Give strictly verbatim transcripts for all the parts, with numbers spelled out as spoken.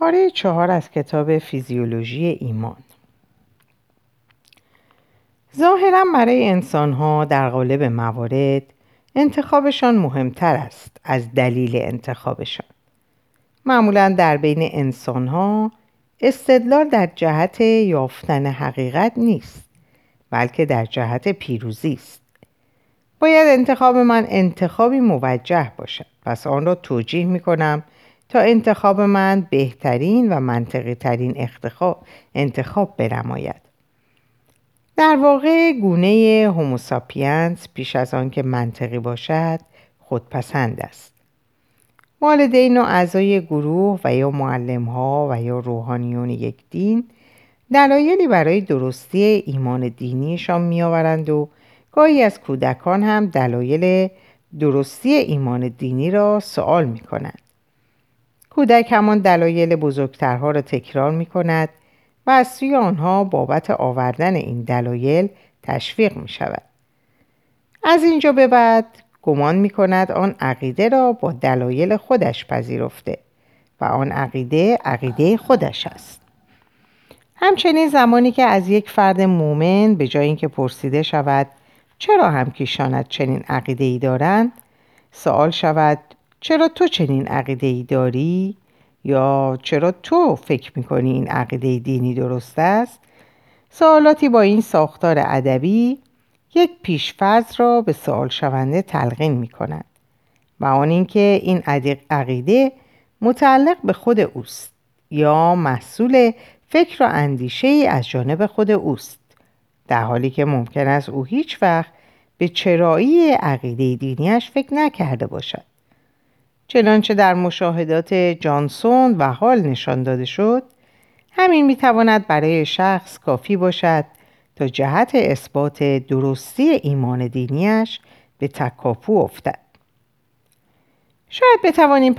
پاره چهار از کتاب فیزیولوژی ایمان. ظاهراً برای انسان‌ها در قالب موارد انتخابشان مهمتر است از دلیل انتخابشان. معمولاً در بین انسان‌ها استدلال در جهت یافتن حقیقت نیست، بلکه در جهت پیروزی است. باید انتخاب من انتخابی موجه باشد، پس آن را توجیه می‌کنم تا انتخاب من بهترین و منطقی ترین انتخاب برماید. در واقع گونه هوموساپینس پیش از آن که منطقی باشد خودپسند است. والدین و اعضای گروه و یا معلم‌ها و یا روحانیون یک دین دلایلی برای درستی ایمان دینیشان می‌آورند و گاهی از کودکان هم دلایل درستی ایمان دینی را سوال می‌کنند. کودک همان دلایل بزرگترها را تکرار می‌کند و از سوی آنها بابت آوردن این دلایل تشویق می‌شود. از اینجا به بعد گمان می‌کند آن عقیده را با دلایل خودش پذیرفته و آن عقیده عقیده خودش است. همچنین زمانی که از یک فرد مؤمن به جای اینکه پرسیده شود چرا همکیشانت چنین عقیده‌ای دارند، سوال شود چرا تو چنین عقیده‌ای داری؟ یا چرا تو فکر می‌کنی این عقیده دینی درست است؟ سوالاتی با این ساختار ادبی یک پیش‌فرض را به سوال شونده تلقین می‌کند و آن اینکه این عقیده متعلق به خود اوست یا محصول فکر و اندیشه‌ای از جانب خود اوست، در حالی که ممکن است او هیچ وقت به چرایی عقیده دینیش فکر نکرده باشد. چنانچه در مشاهدات جانسون و حال نشان داده شد، همین میتواند برای شخص کافی باشد تا جهت اثبات درستی ایمان دینیش به تکاپو افتد. شاید بتوانیم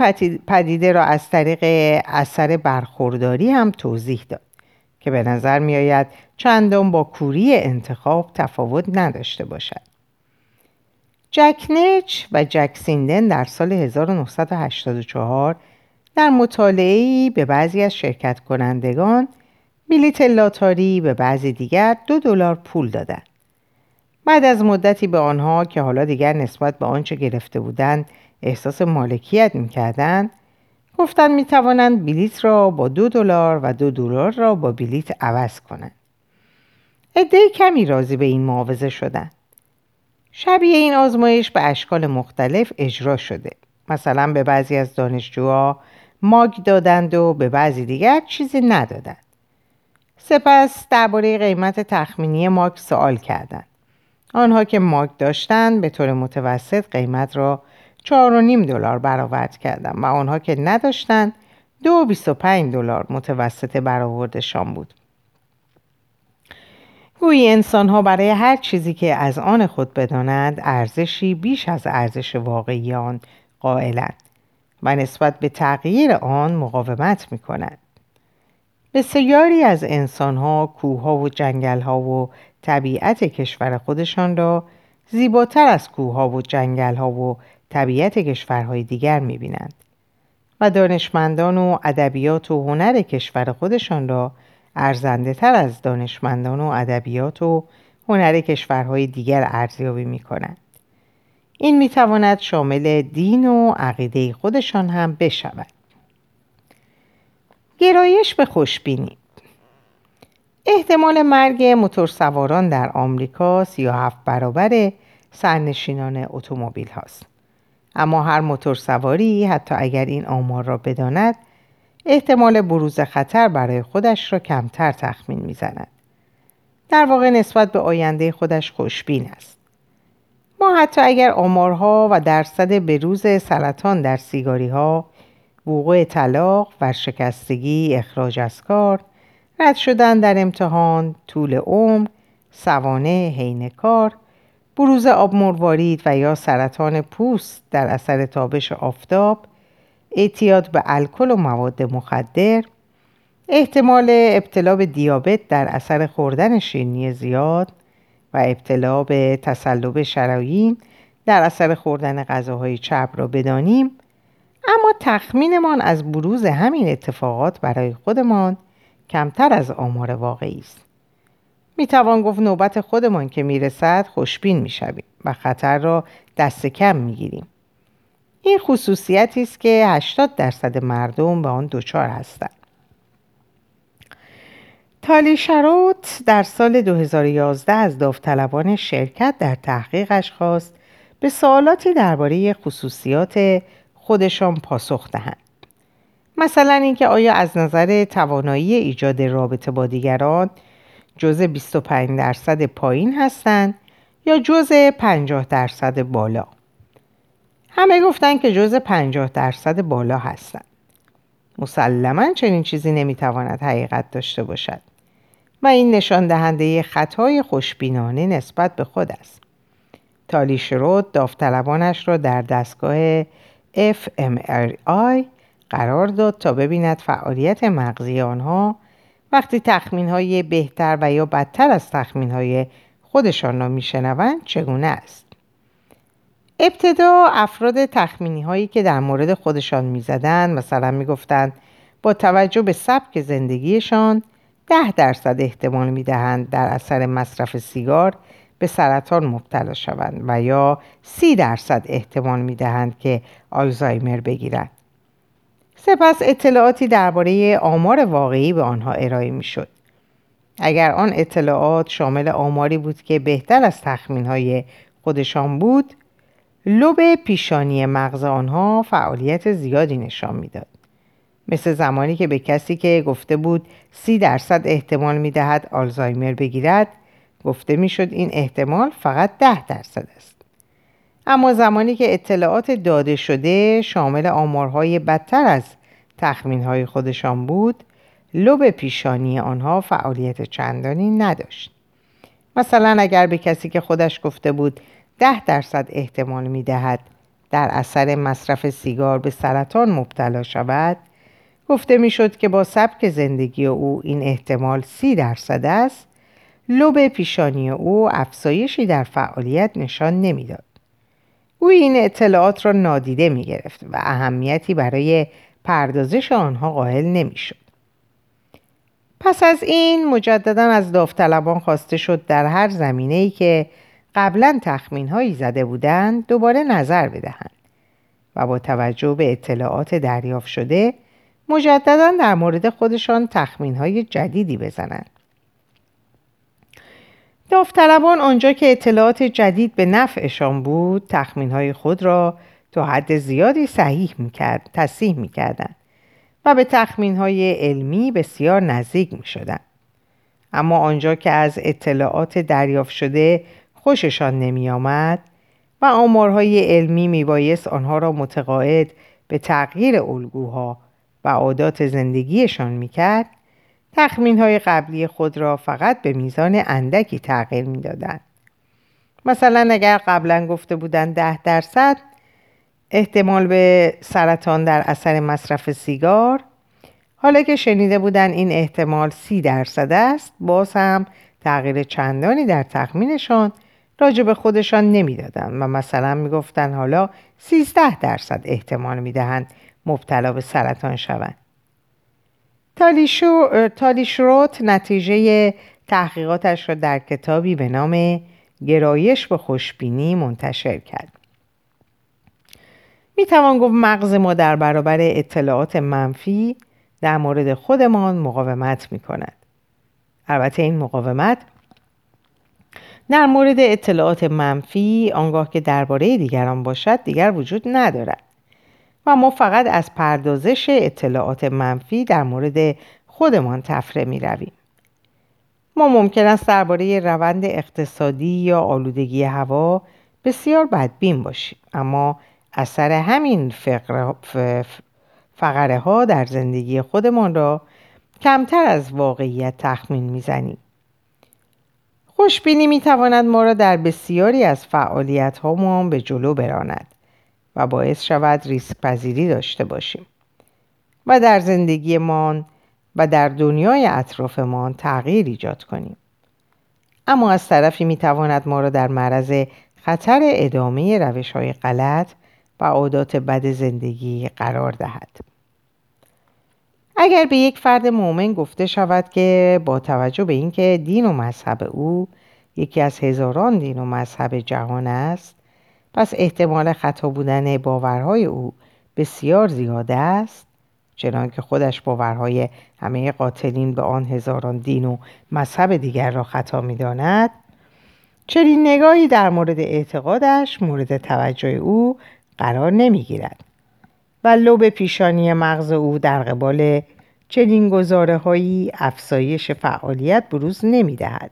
پدیده را از طریق اثر برخورداری هم توضیح داد که به نظر می آید چندان با کوری انتخاب تفاوت نداشته باشد. جک نیچ و جک سیندن در سال هزار و نهصد و هشتاد و چهار در مطالعه‌ای به بعضی از شرکت کنندگان بلیت لاتاری به بعضی دیگر دو دلار پول دادند. بعد از مدتی به آنها که حالا دیگر نسبت به آنچه گرفته بودند احساس مالکیت می‌کردند، گفتند می‌توانند بلیت را با دو دلار و دو دلار را با بلیت عوض کنند. عده‌ای کمی راضی به این معاوضه شدند. شبیه این آزمایش به اشکال مختلف اجرا شده. مثلا به بعضی از دانشجوها ماگ دادند و به بعضی دیگر چیزی ندادند. سپس درباره قیمت تخمینی ماگ سوال کردند. آنها که ماگ داشتند به طور متوسط قیمت را چهار و نیم دلار برآورد کردند و آنها که نداشتند دو و بیست و پنج دلار متوسط برآوردشان بود. گویی انسان‌ها برای هر چیزی که از آن خود بدانند ارزشی بیش از ارزش واقعی آن قائلند و نسبت به تغییر آن مقاومت می‌کنند. بسیاری از انسان‌ها کوه‌ها و جنگل‌ها و طبیعت کشور خودشان را زیباتر از کوه‌ها و جنگل‌ها و طبیعت کشورهای دیگر می‌بینند و دانشمندان و ادبیات و هنر کشور خودشان را ارزنده تر از دانشمندان و ادبیات و هنر کشورهای دیگر ارزیابی می کنند. این می تواند شامل دین و عقیده خودشان هم بشود. گرایش به خوشبینی. احتمال مرگ موتورسواران در آمریکا سی و هفت برابر سرنشینان اتومبیل هاست. اما هر موتورسواری حتی اگر این آمار را بداند، احتمال بروز خطر برای خودش را کمتر تخمین می‌زند. در واقع نسبت به آینده خودش خوشبین است. ما حتی اگر آمارها و درصد بروز سرطان در سیگاری‌ها، وقوع طلاق، ورشکستگی، اخراج از کار، رد شدن در امتحان، طول عمر، سوانح حین کار، بروز آب مروارید و یا سرطان پوست در اثر تابش آفتاب، اعتیاد به الکل و مواد مخدر، احتمال ابتلا به دیابت در اثر خوردن شیرینی زیاد و ابتلا به تصلب شرایین در اثر خوردن غذاهای چرب را بدانیم، اما تخمینمان از بروز همین اتفاقات برای خودمان کمتر از آمار واقعی است. میتوان گفت نوبت خودمان که میرسد خوشبین میشویم و خطر را دست کم میگیریم. این خصوصیتی است که هشتاد درصد مردم به آن دچار هستند. تالی شاروت در سال دو هزار و یازده از داوطلبان شرکت در تحقیقش خواست به سوالاتی درباره خصوصیات خودشان پاسخ دهند. مثلا اینکه آیا از نظر توانایی ایجاد رابطه با دیگران جزء بیست و پنج درصد پایین هستند یا جزء پنجاه درصد بالا. همه گفتند که جزء پنجاه درصد بالا هستند. مسلماً چنین چیزی نمیتواند حقیقت داشته باشد و این نشان دهنده خطای خوشبینانه نسبت به خود است. تالی شاروت داوطلبانش را در دستگاه اف ام آر آی قرار داد تا ببیند فعالیت مغزی آنها وقتی تخمین‌های بهتر و یا بدتر از تخمین‌های خودشان را می‌شنوند چگونه است. ابتدا افراد تخمینی‌هایی که در مورد خودشان می‌زدند، مثلا می‌گفتند با توجه به سبک زندگیشان ده درصد احتمال می‌دهند در اثر مصرف سیگار به سرطان مبتلا شوند و یا سی درصد احتمال می‌دهند که آلزایمر بگیرند. سپس اطلاعاتی درباره آمار واقعی به آنها ارائه می‌شد. اگر آن اطلاعات شامل آماری بود که بهتر از تخمین‌های خودشان بود، لوب پیشانی مغز آنها فعالیت زیادی نشان میداد. مثل زمانی که به کسی که گفته بود سی درصد احتمال میدهد آلزایمر بگیرد، گفته میشد این احتمال فقط ده درصد است. اما زمانی که اطلاعات داده شده شامل آمارهای بدتر از تخمینهای خودشان بود، لوب پیشانی آنها فعالیت چندانی نداشت. مثلا اگر به کسی که خودش گفته بود ده درصد احتمال می دهد در اثر مصرف سیگار به سرطان مبتلا شود، گفته می شد که با سبک زندگی او این احتمال سی درصد است، لوب پیشانی او افزایشی در فعالیت نشان نمی داد. او این اطلاعات را نادیده می گرفت و اهمیتی برای پردازش آنها قائل نمی شد. پس از این مجددا از داوطلبان خواسته شد در هر زمینه‌ای که قبلا تخمین هایی زده بودند دوباره نظر بدهند و با توجه به اطلاعات دریافت شده مجددا در مورد خودشان تخمین های جدیدی بزنند. داوطلبان آنجا که اطلاعات جدید به نفعشان بود تخمین های خود را تا حد زیادی صحیح میکرد، تصحیح میکردند و به تخمین های علمی بسیار نزدیک میشدند. اما آنجا که از اطلاعات دریافت شده خوششان نمی آمد و آمارهای علمی می بایست آنها را متقاعد به تغییر الگوها و عادات زندگیشان می کرد، تخمینهای قبلی خود را فقط به میزان اندکی تغییر می دادند. مثلا اگر قبلا گفته بودند ده درصد احتمال به سرطان در اثر مصرف سیگار، حالا که شنیده بودند این احتمال سی درصد است، باز هم تغییر چندانی در تخمینشان راجب خودشان نمیدادن و مثلا میگفتن حالا سیزده درصد احتمال میدهند مبتلا به سرطان شوند. تالی, شو... تالی شاروت نتیجه تحقیقاتش را در کتابی به نام گرایش به خوشبینی منتشر کرد. میتوان گفت مغز ما در برابر اطلاعات منفی در مورد خودمان مقاومت میکند. البته این مقاومت در مورد اطلاعات منفی آنگاه که درباره دیگران باشد دیگر وجود ندارد و ما فقط از پردازش اطلاعات منفی در مورد خودمان طفره می رویم. ما ممکن است درباره روند اقتصادی یا آلودگی هوا بسیار بدبین باشیم، اما اثر همین فقر... فقره ها در زندگی خودمان را کمتر از واقعیت تخمین می زنیم. خوشبینی می تواند ما را در بسیاری از فعالیت هامون به جلو براند و باعث شود ریسک پذیری داشته باشیم و در زندگیمان و در دنیای اطرافمان تغییر ایجاد کنیم. اما از طرفی می تواند ما را در معرض خطر ادامه روش های غلط و عادات بد زندگی قرار دهد. اگر به یک فرد مؤمن گفته شود که با توجه به اینکه دین و مذهب او یکی از هزاران دین و مذهب جهان است، پس احتمال خطا بودن باورهای او بسیار زیاد است، چنانکه خودش باورهای همه قاتلین به آن هزاران دین و مذهب دیگر را خطا می‌داند، چنین نگاهی در مورد اعتقادش مورد توجه او قرار نمی‌گیرد و لب پیشانی مغز او در قبال چنین گزاره‌هایی افزایش فعالیت بروز نمی‌دهد.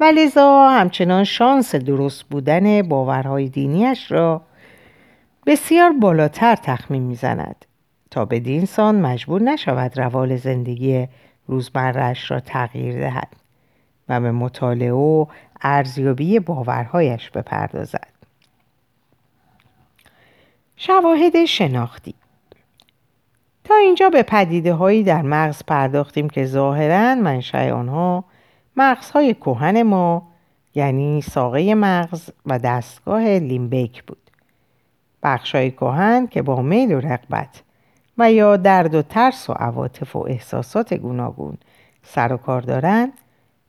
و لذا همچنان شانس درست بودن باورهای دینیش را بسیار بالاتر تخمین می‌زند تا بدین سان مجبور نشود روال زندگی روزمره‌اش را تغییر دهد و به مطالعه و ارزیابی باورهایش بپردازد. شواهد شناختی. تا اینجا به پدیده‌هایی در مغز پرداختیم که ظاهراً منشأ آنها مغزهای کهن ما، یعنی ساقه مغز و دستگاه لیمبیک بود. بخشای کهن که با میل و رغبت و یا درد و ترس و عواطف و احساسات گوناگون سر و کار دارند،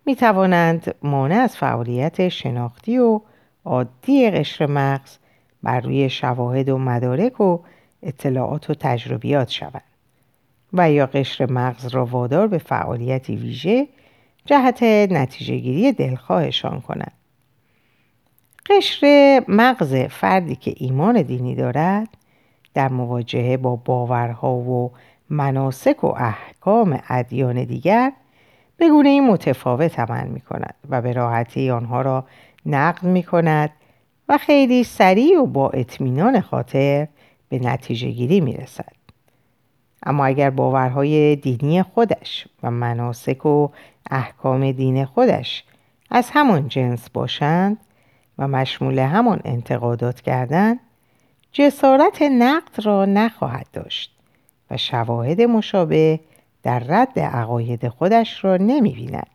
می توانند مانع از فعالیت شناختی و عادی قشر مغز بر روی شواهد و مدارک و اطلاعات و تجربیات شوند و یا قشر مغز را وادار به فعالیتی ویژه جهت نتیجه گیری دلخواهشان کنند. قشر مغز فردی که ایمان دینی دارد در مواجهه با باورها و مناسک و احکام ادیان دیگر به گونه‌ای متفاوت عمل می‌کند و به راحتی آنها را نقد می‌کند و خیلی سریع و با اطمینان خاطر به نتیجه گیری می‌رسد. اما اگر باورهای دینی خودش و مناسک و احکام دین خودش از همان جنس باشند و مشمول همان انتقادات گردند، جسارت نقد را نخواهد داشت و شواهد مشابه در رد عقاید خودش را نمی بیند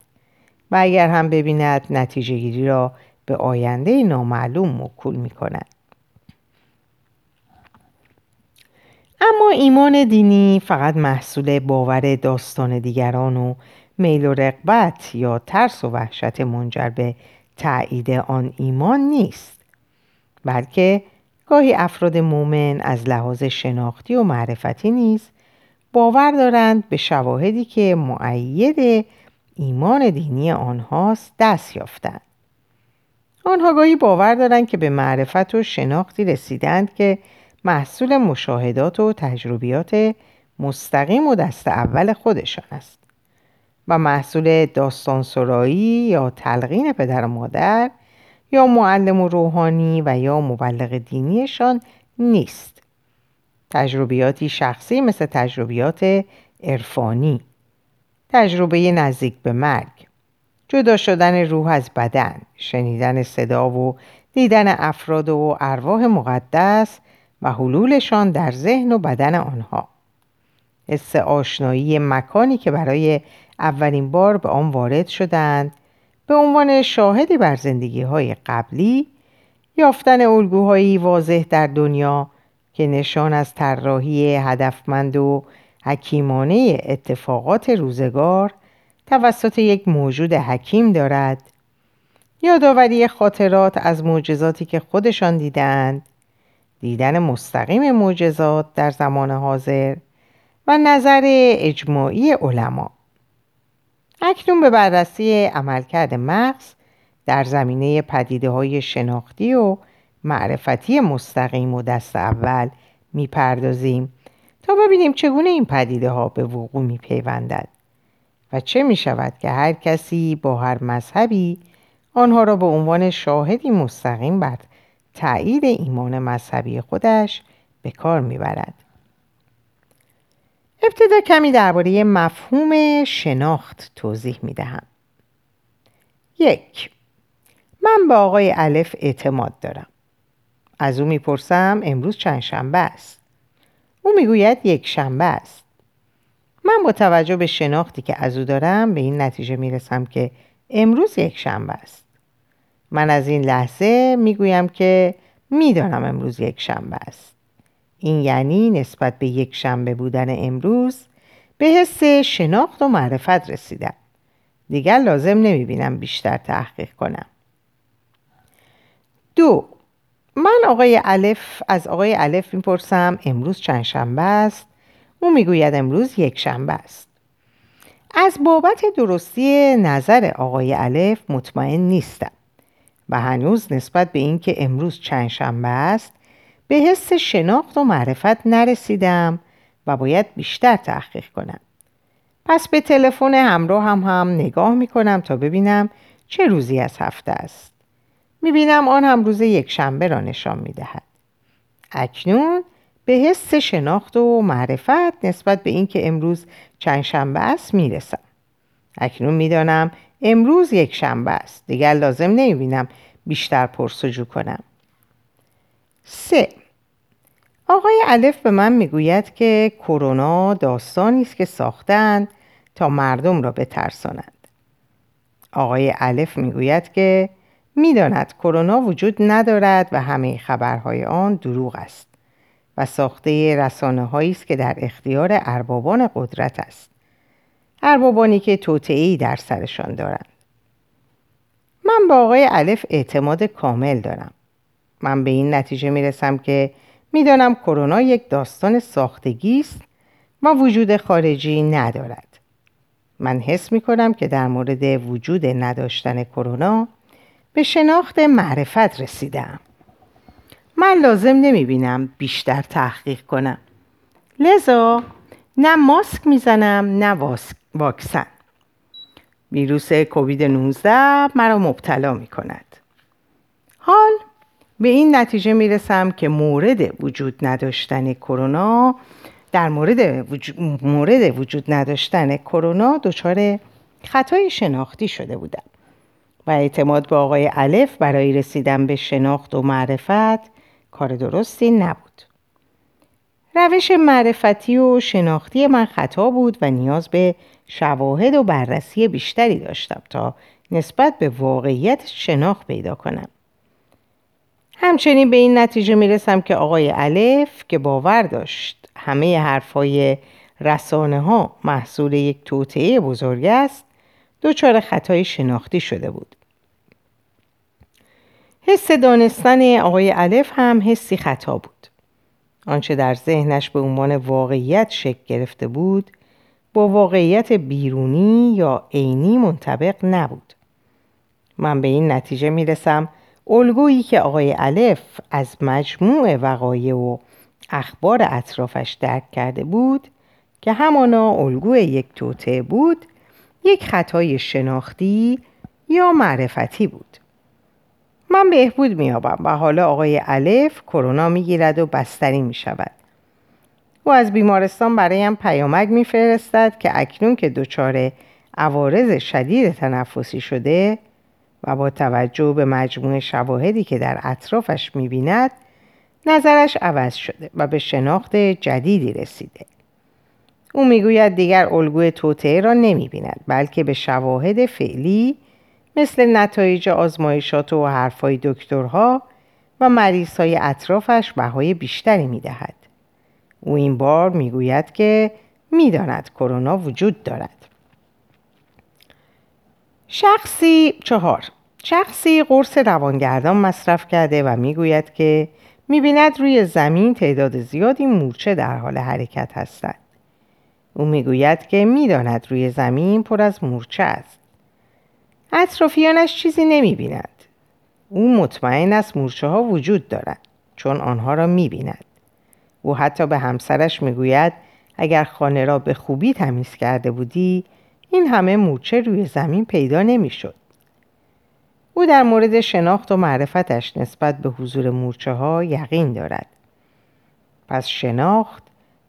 و اگر هم ببیند نتیجه گیری را به آینده نامعلوم موکول می کند. اما ایمان دینی فقط محصول باور داستان دیگران و میل و رغبت یا ترس و وحشت منجر به تأیید آن ایمان نیست، بلکه گاهی افراد مومن از لحاظ شناختی و معرفتی نیز باور دارند به شواهدی که مؤید ایمان دینی آنهاست دست یافتند. آنها گاهی باور دارند که به معرفت و شناختی رسیدند که محصول مشاهدات و تجربیات مستقیم و دست اول خودشان است و محصول داستانسرایی یا تلقین پدر و مادر یا معلم و روحانی و یا مبلغ دینیشان نیست. تجربیاتی شخصی مثل تجربیات عرفانی، تجربه نزدیک به مرگ، جدا شدن روح از بدن، شنیدن صدا و دیدن افراد و ارواح مقدس و حلولشان در ذهن و بدن آنها، حس آشنایی مکانی که برای اولین بار به آن وارد شدند به عنوان شاهدی بر زندگی‌های قبلی، یافتن الگوهایی واضح در دنیا که نشان از طراحی هدفمند و حکیمانه اتفاقات روزگار توسط یک موجود حکیم دارد، یادآوری خاطرات از معجزاتی که خودشان دیدند، دیدن مستقیم معجزات در زمان حاضر و نظر اجماعی علما. اکنون به بررسی عملکرد مغز در زمینه پدیده‌های شناختی و معرفتی مستقیم و دست اول می‌پردازیم تا ببینیم چگونه این پدیده‌ها به وقوع می‌پیوندند و چه می‌شود که هر کسی با هر مذهبی آنها را به عنوان شاهدی مستقیم بر تأیید ایمان مذهبی خودش به کار می‌برد. ابتدا کمی درباره مفهوم شناخت توضیح می‌دهم. یک. من به آقای الف اعتماد دارم. از او می‌پرسم امروز چند شنبه است؟ او می‌گوید یک شنبه است. من با توجه به شناختی که از او دارم به این نتیجه می‌رسم که امروز یک شنبه است. من از این لحظه می‌گویم که میدانم امروز یک شنبه است. این یعنی نسبت به یک شنبه بودن امروز به حس شناخت و معرفت رسیدم. دیگر لازم نمیبینم بیشتر تحقیق کنم. دو، من آقای الف از آقای الف میپرسم امروز چند شنبه است؟ او میگوید امروز یک شنبه است. از بابت درستی نظر آقای الف مطمئن نیستم و هنوز نسبت به اینکه امروز چند شنبه است به حس شناخت و معرفت نرسیدم و باید بیشتر تحقیق کنم. پس به تلفن همراه هم هم نگاه میکنم تا ببینم چه روزی از هفته است. میبینم آن هم روز یک شنبه را نشان میدهد. اکنون به حس شناخت و معرفت نسبت به اینکه امروز چند شنبه است میرسم. اکنون میدانم امروز یک شنبه است. دیگر لازم نمیبینم بیشتر پرسجو کنم. سه، آقای الف به من میگوید که کرونا داستانی است که ساختند تا مردم را بترسانند. آقای الف میگوید که میداند کرونا وجود ندارد و همه خبرهای آن دروغ است و ساخته رسانه‌هایی است که در اختیار اربابان قدرت است. اربابانی که توطئه‌ای در سرشان دارند. من به آقای الف اعتماد کامل دارم. من به این نتیجه میرسم که میدانم کرونا یک داستان ساختگی است و وجود خارجی ندارد. من حس میکنم که در مورد وجود نداشتن کرونا به شناخت معرفت رسیدم. من لازم نمیبینم بیشتر تحقیق کنم. لذا نه ماسک میزنم نه واکسن. ویروس کووید نوزده مرا مبتلا میکند. حال به این نتیجه میرسم که مورد وجود نداشتن کرونا در مورد وجود, مورد وجود نداشتن کرونا دچار خطای شناختی شده بودم و اعتماد به آقای الف برای رسیدن به شناخت و معرفت کار درستی نبود. روش معرفتی و شناختی من خطا بود و نیاز به شواهد و بررسی بیشتری داشتم تا نسبت به واقعیت شناخت پیدا کنم. همچنین به این نتیجه میرسم که آقای الف که باور داشت همه حرفای رسانه ها محصول یک توطئه بزرگ است دوچار خطای شناختی شده بود. حس دانستن آقای الف هم حسی خطا بود. آنچه در ذهنش به عنوان واقعیت شکل گرفته بود با واقعیت بیرونی یا عینی منطبق نبود. من به این نتیجه میرسم الگویی که آقای الف از مجموع وقایع و اخبار اطرافش درک کرده بود که همانا الگوی یک توطئه بود، یک خطای شناختی یا معرفتی بود. من بهبود می‌یابم و حالا آقای الف کرونا می‌گیرد و بستری می‌شود. او از بیمارستان برایم پیامک می‌فرستد که اکنون که دچار عوارض شدید تنفسی شده و با توجه به مجموع شواهدی که در اطرافش می‌بیند نظرش عوض شده و به شناخت جدیدی رسیده. او میگوید دیگر الگوی توطئه را نمی‌بیند بلکه به شواهد فعلی مثل نتایج آزمایشات و حرف‌های دکترها و مریض‌های اطرافش بهای بیشتری می‌دهد. او این بار میگوید که می‌داند کرونا وجود دارد. شخصی چهار شخصی قرص روانگردان مصرف کرده و میگوید که میبیند روی زمین تعداد زیادی مورچه در حال حرکت هستند. او میگوید که میداند روی زمین پر از مورچه است. اطرافیانش چیزی نمیبیند. او مطمئن است مورچه ها وجود دارند چون آنها را میبیند. او حتی به همسرش میگوید اگر خانه را به خوبی تمیز کرده بودی این همه مورچه روی زمین پیدا نمیشد. او در مورد شناخت و معرفتش نسبت به حضور مورچه ها یقین دارد. پس شناخت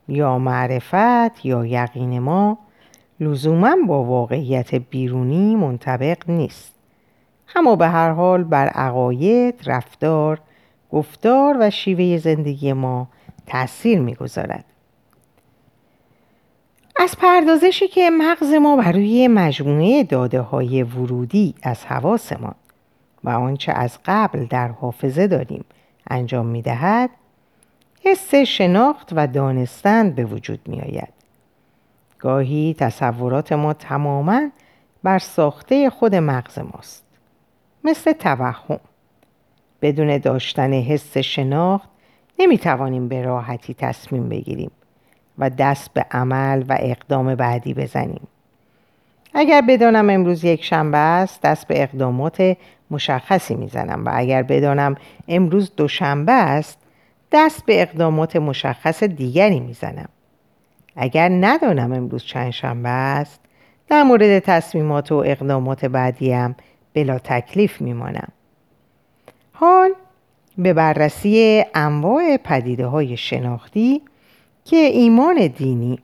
یا معرفت یا یقین ما لزوماً با واقعیت بیرونی منطبق نیست. اما به هر حال بر عقاید، رفتار، گفتار و شیوه زندگی ما تأثیر می‌گذارد. از پردازشی که مغز ما برای مجموعه داده‌های ورودی از حواسمان و آنچه از قبل در حافظه داریم انجام می دهد، حس شناخت و دانستن به وجود می آید. گاهی تصورات ما تماماً بر ساخته خود مغز ماست، مثل توهم. بدون داشتن حس شناخت نمی توانیم به راحتی تصمیم بگیریم و دست به عمل و اقدام بعدی بزنیم. اگر بدانم امروز یک شنبه است، دست به اقدامات مشخصی میزنم و اگر بدانم امروز دوشنبه است، دست به اقدامات مشخص دیگری میزنم. اگر ندانم امروز چند شنبه است، در مورد تصمیمات و اقدامات بعدیم بلا تکلیف میمانم. حال به بررسی انواع پدیده‌های شناختی که ایمان دینی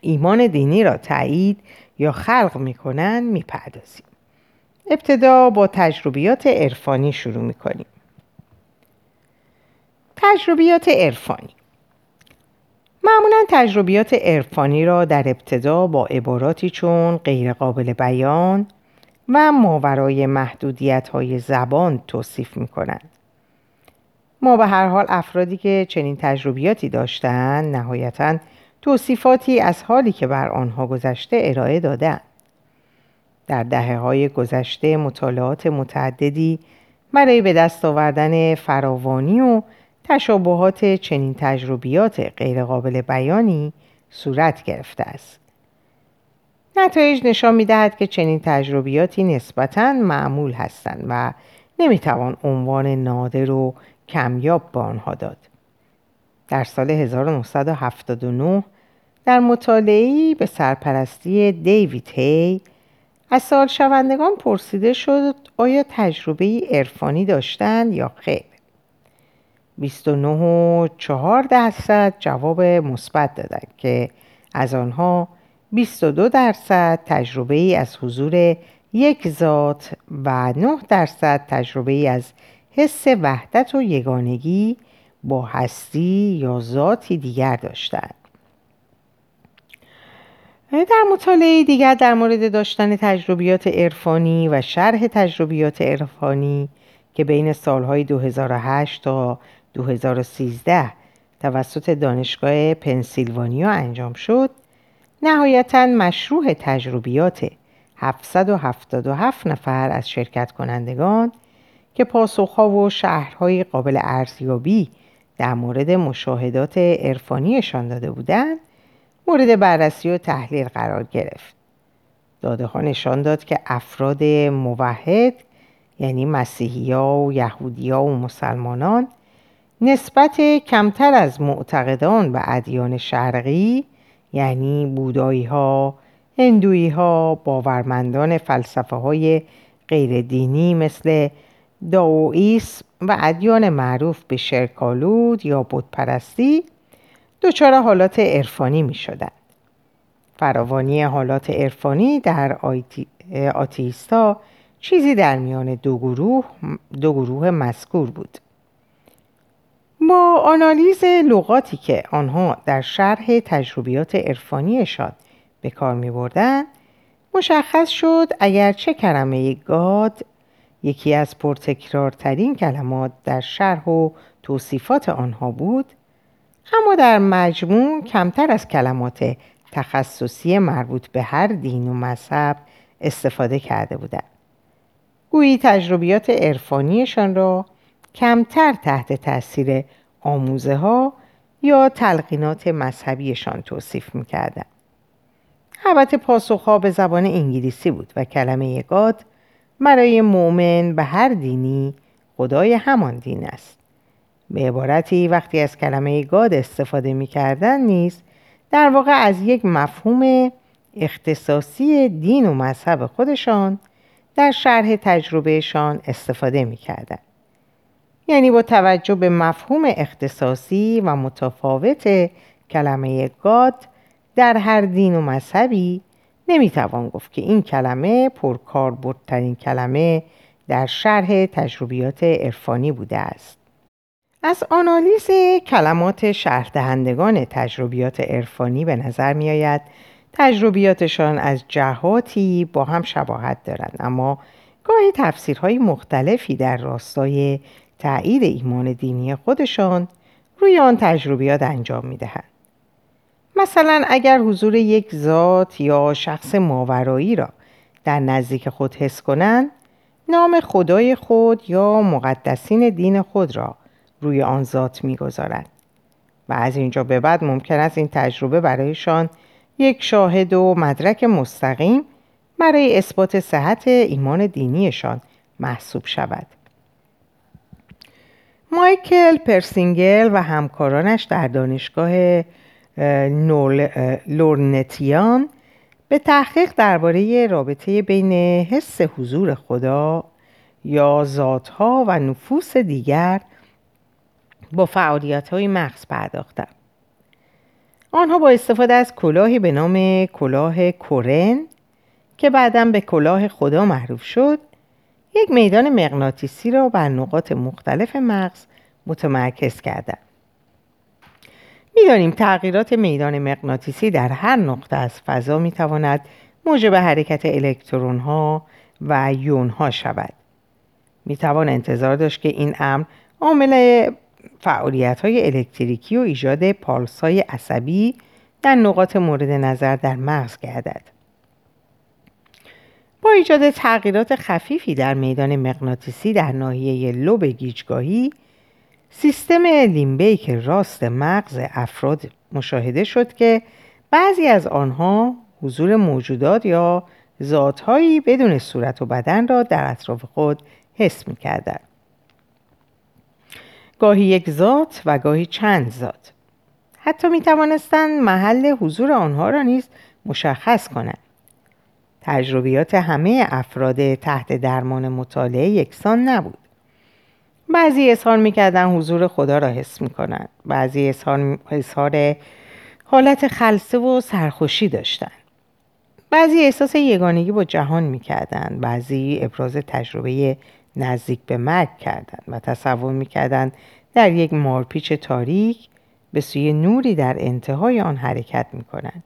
ایمان دینی را تایید یا خلق می‌کنند می‌پردازیم. ابتدا با تجربیات عرفانی شروع می‌کنیم. تجربیات عرفانی معمولاً تجربیات عرفانی را در ابتدا با عباراتی چون غیر قابل بیان و ماورای محدودیت‌های زبان توصیف می‌کنند. ما به هر حال افرادی که چنین تجربیاتی داشتند نهایتاً توصیفاتی از حالی که بر آنها گذشته ارائه دادند. در دهه‌های گذشته مطالعات متعددی برای به دست آوردن فراوانی و تشابهات چنین تجربیات غیرقابل بیانی صورت گرفته است. نتایج نشان می‌دهد که چنین تجربیاتی نسبتاً معمول هستند و نمی‌توان عنوان نادر و کمیاب به آنها داد. در سال هزار و نهصد و هفتاد و نه در مطالعه‌ای به سرپرستی دیوید هی از سالشوندگان پرسیده شد آیا تجربه عرفانی داشتند یا خیر. بیست و نه و چهار دهم درصد جواب مثبت دادند که از آنها بیست و دو درصد تجربه ای از حضور یک ذات و نه درصد تجربه ای از حس وحدت و یگانگی با هستی یا ذاتی دیگر داشتند. در مطالعه دیگر در مورد داشتن تجربیات عرفانی و شرح تجربیات عرفانی که بین سالهای دو هزار و هشت تا دو هزار و سیزده توسط دانشگاه پنسیلوانیا انجام شد، نهایتاً مشروح تجربیات هفتصد و هفتاد و هفت نفر از شرکت کنندگان که پاسخها و شرح‌های قابل ارزیابی در مورد مشاهدات عرفانیشان داده بودند، مورد بررسی و تحلیل قرار گرفت. داده‌ها نشان داد که افراد موحد، یعنی مسیحی‌ها و یهودی‌ها و مسلمانان، نسبت کمتر از معتقدان به ادیان شرقی، یعنی بودایی‌ها، هندویی‌ها، باورمندان فلسفه‌های غیر دینی مثل داوئیسم و ادیان معروف به شرک‌آلود یا بتپرستی دچار حالات عرفانی می‌شدند. فراوانی حالات عرفانی در آتئیست‌ها چیزی در میان دو گروه دو گروه مذکور بود. با آنالیز لغاتی که آنها در شرح تجربیات عرفانیشان به کار می‌بردند، مشخص شد اگرچه کلمه گاد یکی از پرتکرارترین کلمات در شرح و توصیفات آنها بود، اما در مجموع کمتر از کلمات تخصصی مربوط به هر دین و مذهب استفاده کرده بودند. گویی تجربیات عرفانیشان را کمتر تحت تأثیر آموزه ها یا تلقینات مذهبیشان توصیف می‌کردند. البته پاسخها به زبان انگلیسی بود و کلمه گاد برای مؤمن به هر دینی خدای همان دین است. به عبارتی وقتی از کلمه گاد استفاده می کردن نیز در واقع از یک مفهوم اختصاصی دین و مذهب خودشان در شرح تجربهشان استفاده می کردن. یعنی با توجه به مفهوم اختصاصی و متفاوت کلمه گاد در هر دین و مذهبی نمیتوان گفت که این کلمه پرکاربردترین کلمه در شرح تجربیات عرفانی بوده است. از آنالیز کلمات شرح دهندگان تجربیات عرفانی به نظر می آید تجربیاتشان از جهاتی با هم شباهت دارند، اما گاهی تفسیرهای مختلفی در راستای تأیید ایمان دینی خودشان روی آن تجربیات انجام می‌دهند. مثلا اگر حضور یک ذات یا شخص ماورایی را در نزدیک خود حس کنند، نام خدای خود یا مقدسین دین خود را روی آن ذات می‌گذارند و از اینجا به بعد ممکن است این تجربه برایشان یک شاهد و مدرک مستقیم برای اثبات صحت ایمان دینیشان محسوب شود. مایکل پرسینگل و همکارانش در دانشگاه نورلورنتیان به تحقیق درباره رابطه بین حس حضور خدا یا ذات‌ها و نفوس دیگر با فعالیت‌های مغز پرداختند. آنها با استفاده از کلاهی به نام کلاه کورن که بعداً به کلاه خدا معروف شد، یک میدان مغناطیسی را بر نقاط مختلف مغز متمرکز کردند. می‌دانیم تغییرات میدان مغناطیسی در هر نقطه از فضا می‌تواند موجب حرکت الکترون‌ها و یون‌ها شود. می‌توان انتظار داشت که این امر عامل فعالیت‌های الکتریکی و ایجاد پالس‌های عصبی در نقاط مورد نظر در مغز گردد. با ایجاد تغییرات خفیفی در میدان مغناطیسی در ناحیه لوب گیجگاهی، سیستم لیمبیک راست مغز افراد مشاهده شد که بعضی از آنها حضور موجودات یا ذات‌هایی بدون صورت و بدن را در اطراف خود حس می‌کردند. گاهی یک ذات و گاهی چند ذات. حتی می‌توانستند محل حضور آنها را نیز مشخص کنند. تجربیات همه افراد تحت درمان مطالعه یکسان نبود. بعضی اظهار می‌کردند حضور خدا را حس می‌کنند. بعضی اظهار اظهار حالت خلسه و سرخوشی داشتند. بعضی احساس یگانگی با جهان می‌کردند. بعضی ابراز تجربه نزدیک به مرگ کردند و تصور می‌کردند در یک مارپیچ تاریک به سوی نوری در انتهای آن حرکت می‌کنند.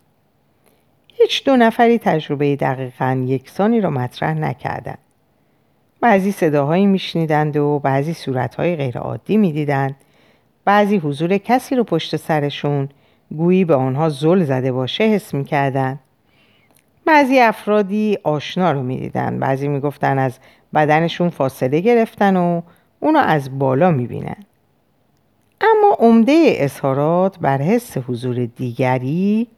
هیچ دو نفری تجربه دقیقاً یکسانی را مطرح نکردند. بعضی صداهایی میشنیدند و بعضی صورتهای غیرعادی میدیدند. بعضی حضور کسی رو پشت سرشون گویی به آنها زل زده باشه حس میکردند. بعضی افرادی آشنا رو میدیدند. بعضی میگفتن از بدنشون فاصله گرفتن و اونو از بالا میبینن. اما عمده اظهارات بر حس حضور دیگری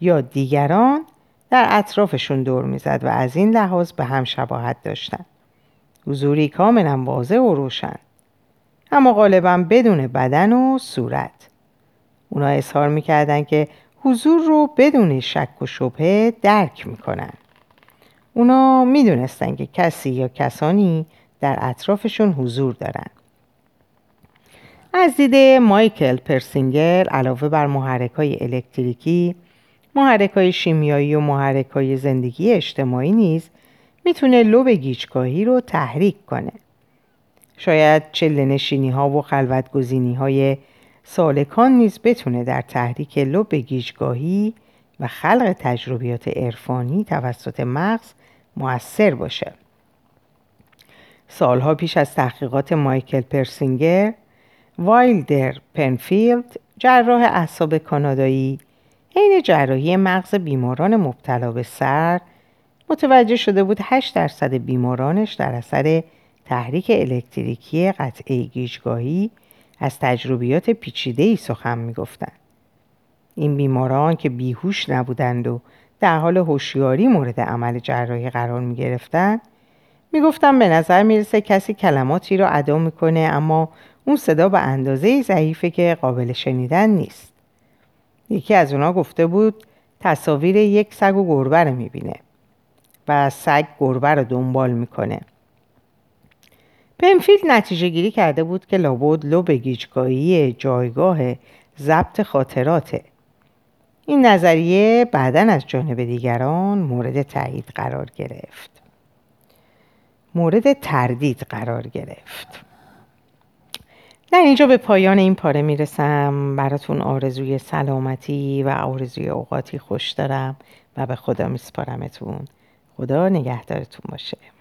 یا دیگران در اطرافشون دور میزد و از این لحاظ به هم شباهت داشتند. حضوری کاملا واضح و روشن، اما غالبا بدون بدن و صورت. اونا اظهار میکردن که حضور رو بدون شک و شبهه درک میکنن. اونا میدونستن که کسی یا کسانی در اطرافشون حضور دارن. از دید مایکل پرسینگل، علاوه بر محرک‌های الکتریکی، محرک‌های شیمیایی و محرک‌های زندگی اجتماعی نیز میتونه لوب گیجگاهی رو تحریک کنه. شاید چلنشینی ها و خلوت گزینی های سالکان نیز بتونه در تحریک لوب گیجگاهی و خلق تجربیات عرفانی توسط مغز مؤثر باشه. سالها پیش از تحقیقات مایکل پرسینگل، وایلدر پنفیلد، جراح اعصاب کانادایی، عین جراحی مغز بیماران مبتلا به سر، متوجه شده بود هشت درصد بیمارانش در اثر تحریک الکتریکی قطعه گیجگاهی از تجربیات پیچیده‌ای سخن می‌گفتند. این بیماران که بیهوش نبودند و در حال هوشیاری مورد عمل جراحی قرار می‌گرفتند، می‌گفتند به نظر می‌رسه کسی کلماتی را ادا می‌کنه، اما اون صدا به اندازه‌ای ضعیفه که قابل شنیدن نیست. یکی از اونها گفته بود تصاویر یک سگ و گربه رو می‌بینه و سگ گربه رو دنبال میکنه. پنفیلد نتیجه گیری کرده بود که لابد لوب گیجگاهی جایگاه ضبط خاطراته. این نظریه بعداً از جانب دیگران مورد تایید قرار گرفت. مورد تردید قرار گرفت. در اینجا به پایان این پاره میرسم. براتون آرزوی سلامتی و آرزوی اوقاتی خوش دارم و به خدا میسپارمتون. خدا نگهدارتون باشه.